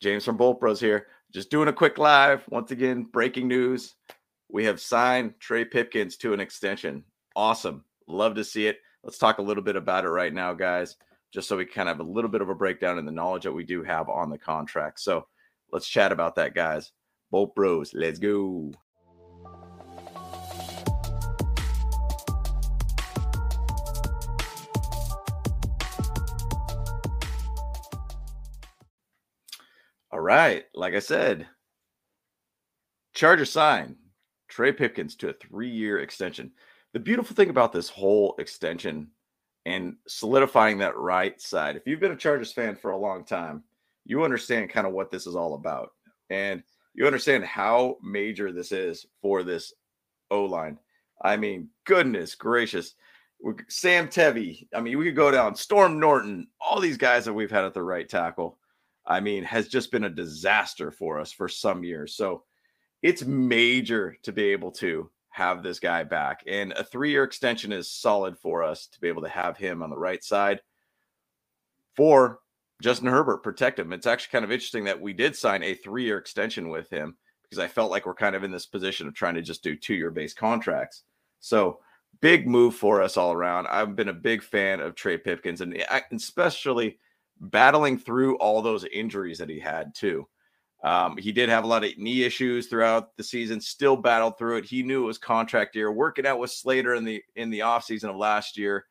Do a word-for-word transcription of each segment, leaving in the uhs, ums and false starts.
James from Bolt Bros here. Just doing a quick live. Once again, breaking news. We have signed Trey Pipkins to an extension. Awesome. Love to see it. Let's talk a little bit about it right now, guys, just so we kind of have a little bit of a breakdown in the knowledge that we do have on the contract. So let's chat about that, guys. Bolt Bros, let's go. All right. Like I said, Chargers signed Trey Pipkins to a three-year extension. The beautiful thing about this whole extension and solidifying that right side, if you've been a Chargers fan for a long time, you understand kind of what this is all about. And you understand how major this is for this O-line. I mean, goodness gracious. Sam Tevi. I mean, we could go down. Storm Norton. All these guys that we've had at the right tackle. I mean, has just been a disaster for us for some years. So it's major to be able to have this guy back. And a three-year extension is solid for us to be able to have him on the right side for Justin Herbert, protect him. It's actually kind of interesting that we did sign a three-year extension with him because I felt like we're kind of in this position of trying to just do two-year based contracts. So big move for us all around. I've been a big fan of Trey Pipkins, and especially battling through all those injuries that he had too. Um, he did have a lot of knee issues throughout the season, still battled through it. He knew it was contract year, working out with Slater in the in the offseason of last year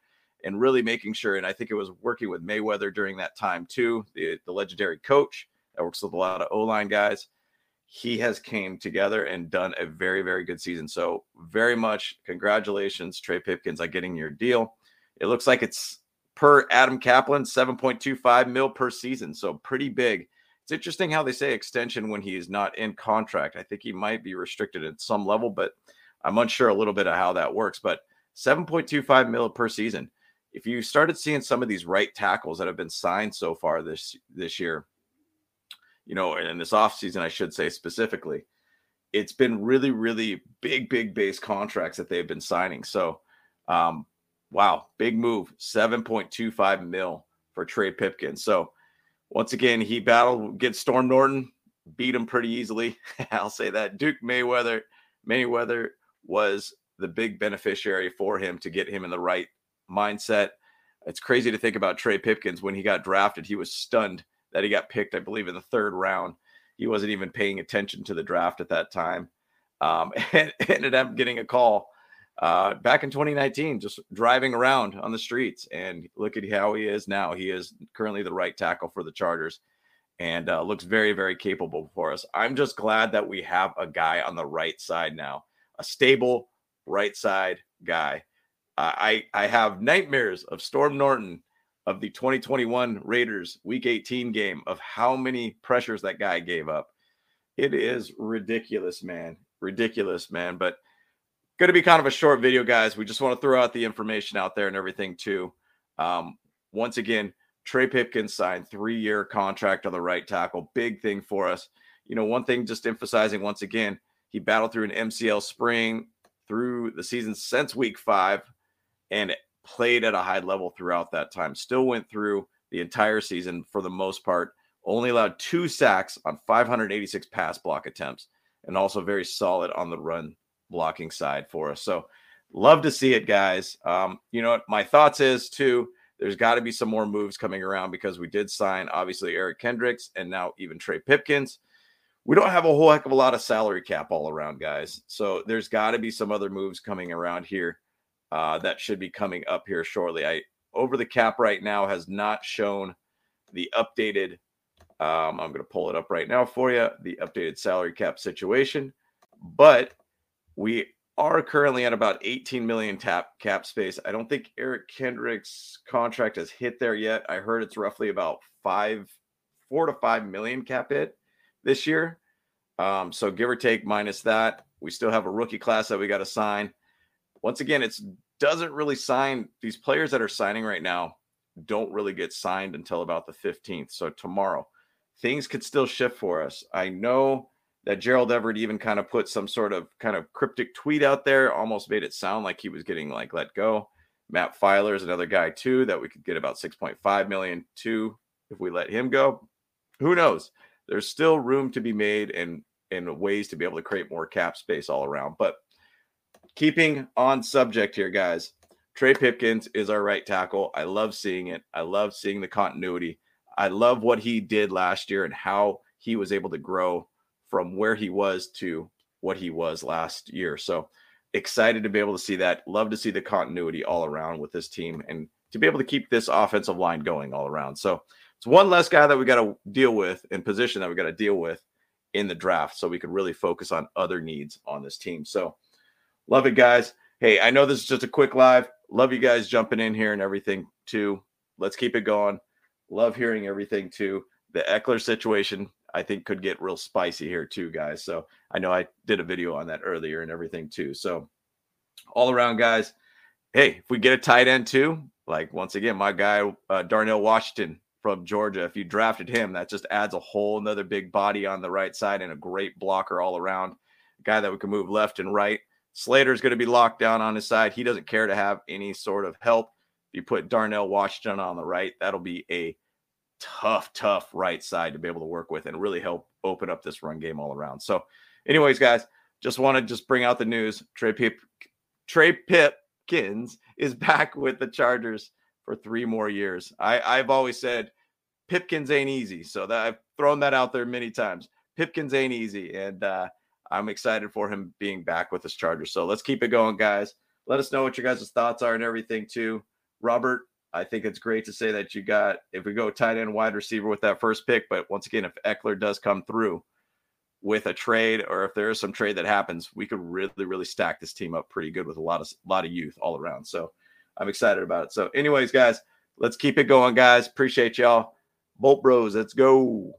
and really making sure. And I think it was working with Mayweather during that time too, the, the legendary coach that works with a lot of O-line guys. He has came together and done a very, very good season. So very much congratulations, Trey Pipkins, on getting your deal. It looks like it's per Adam Kaplan, seven point two five mil per season. So pretty big. It's interesting how they say extension when he is not in contract. I think he might be restricted at some level, but I'm unsure a little bit of how that works. But seven point two five mil per season. If you started seeing some of these right tackles that have been signed so far this, this year, you know, and in this offseason, I should say specifically, it's been really, really big, big base contracts that they've been signing. So, um, wow, big move, seven point two five mil for Trey Pipkins. So once again, he battled against Storm Norton, beat him pretty easily. I'll say that. Duke Mayweather, Mayweather was the big beneficiary for him to get him in the right mindset. It's crazy to think about Trey Pipkins. When he got drafted, he was stunned that he got picked, I believe, in the third round. He wasn't even paying attention to the draft at that time, um, and ended up getting a call uh, back in twenty nineteen, just driving around on the streets. And look at how he is now. He is currently the right tackle for the Chargers and uh, looks very, very capable for us. I'm just glad that we have a guy on the right side now, a stable right side guy. Uh, I, I have nightmares of Storm Norton of the twenty twenty-one Raiders week eighteen game of how many pressures that guy gave up. It is ridiculous, man. Ridiculous, man. But going to be kind of a short video, guys. We just want to throw out the information out there and everything too. Um, once again, Trey Pipkins signed three-year contract on the right tackle. Big thing for us. You know, one thing just emphasizing once again, he battled through an M C L sprain through the season since week five and played at a high level throughout that time. Still went through the entire season for the most part. Only allowed two sacks on five hundred eighty-six pass block attempts and also very solid on the run blocking side for us. So love to see it, guys. Um, you know what my thoughts is too, there's got to be some more moves coming around because we did sign obviously Eric Kendricks and now even Trey Pipkins. We don't have a whole heck of a lot of salary cap all around, guys. So there's got to be some other moves coming around here uh, that should be coming up here shortly. I over the cap right now has not shown the updated. Um, I'm going to pull it up right now for you. The updated salary cap situation, but we are currently at about eighteen million tap cap space. I don't think Eric Kendricks' contract has hit there yet. I heard it's roughly about five, four to five million cap hit this year. Um, so give or take minus that, we still have a rookie class that we got to sign. Once again, it doesn't really sign. These players that are signing right now don't really get signed until about the fifteenth. So tomorrow, things could still shift for us. I know that Gerald Everett even kind of put some sort of kind of cryptic tweet out there, almost made it sound like he was getting like let go. Matt Feiler is another guy too that we could get about six point five million too if we let him go. Who knows? there's still room to be made and and ways to be able to create more cap space all around. But keeping on subject here, guys, Trey Pipkins is our right tackle. I love seeing it. I love seeing the continuity. I love what he did last year and how he was able to grow from where he was to what he was last year. So excited to be able to see that. Love to see the continuity all around with this team and to be able to keep this offensive line going all around. So it's one less guy that we got to deal with in position that we got to deal with in the draft. So we could really focus on other needs on this team. So love it, guys. Hey, I know this is just a quick live. Love you guys jumping in here and everything too. Let's keep it going. Love hearing everything too. The Ekeler situation, I think, could get real spicy here too, guys. So I know I did a video on that earlier and everything too. So all around, guys, hey, if we get a tight end too, like once again, my guy, uh, Darnell Washington from Georgia, if you drafted him, that just adds a whole nother big body on the right side and a great blocker all around. A guy that we can move left and right. Slater's going to be locked down on his side. He doesn't care to have any sort of help. If you put Darnell Washington on the right, that'll be a tough, tough right side to be able to work with and really help open up this run game all around. So anyways, guys, just want to just bring out the news. Trey Pip, Trey Pipkins is back with the Chargers for three more years. I, I've always said Pipkins ain't easy. So that I've thrown that out there many times. Pipkins ain't easy. And uh, I'm excited for him being back with this Chargers. So let's keep it going, guys. Let us know what your guys' thoughts are and everything too. Robert, I think it's great to say that you got, if we go tight end, wide receiver with that first pick, but once again, if Ekeler does come through with a trade, or if there is some trade that happens, we could really, really stack this team up pretty good with a lot of, lot of youth all around. So I'm excited about it. So anyways, guys, let's keep it going, guys. Appreciate y'all. Bolt Bros, let's go.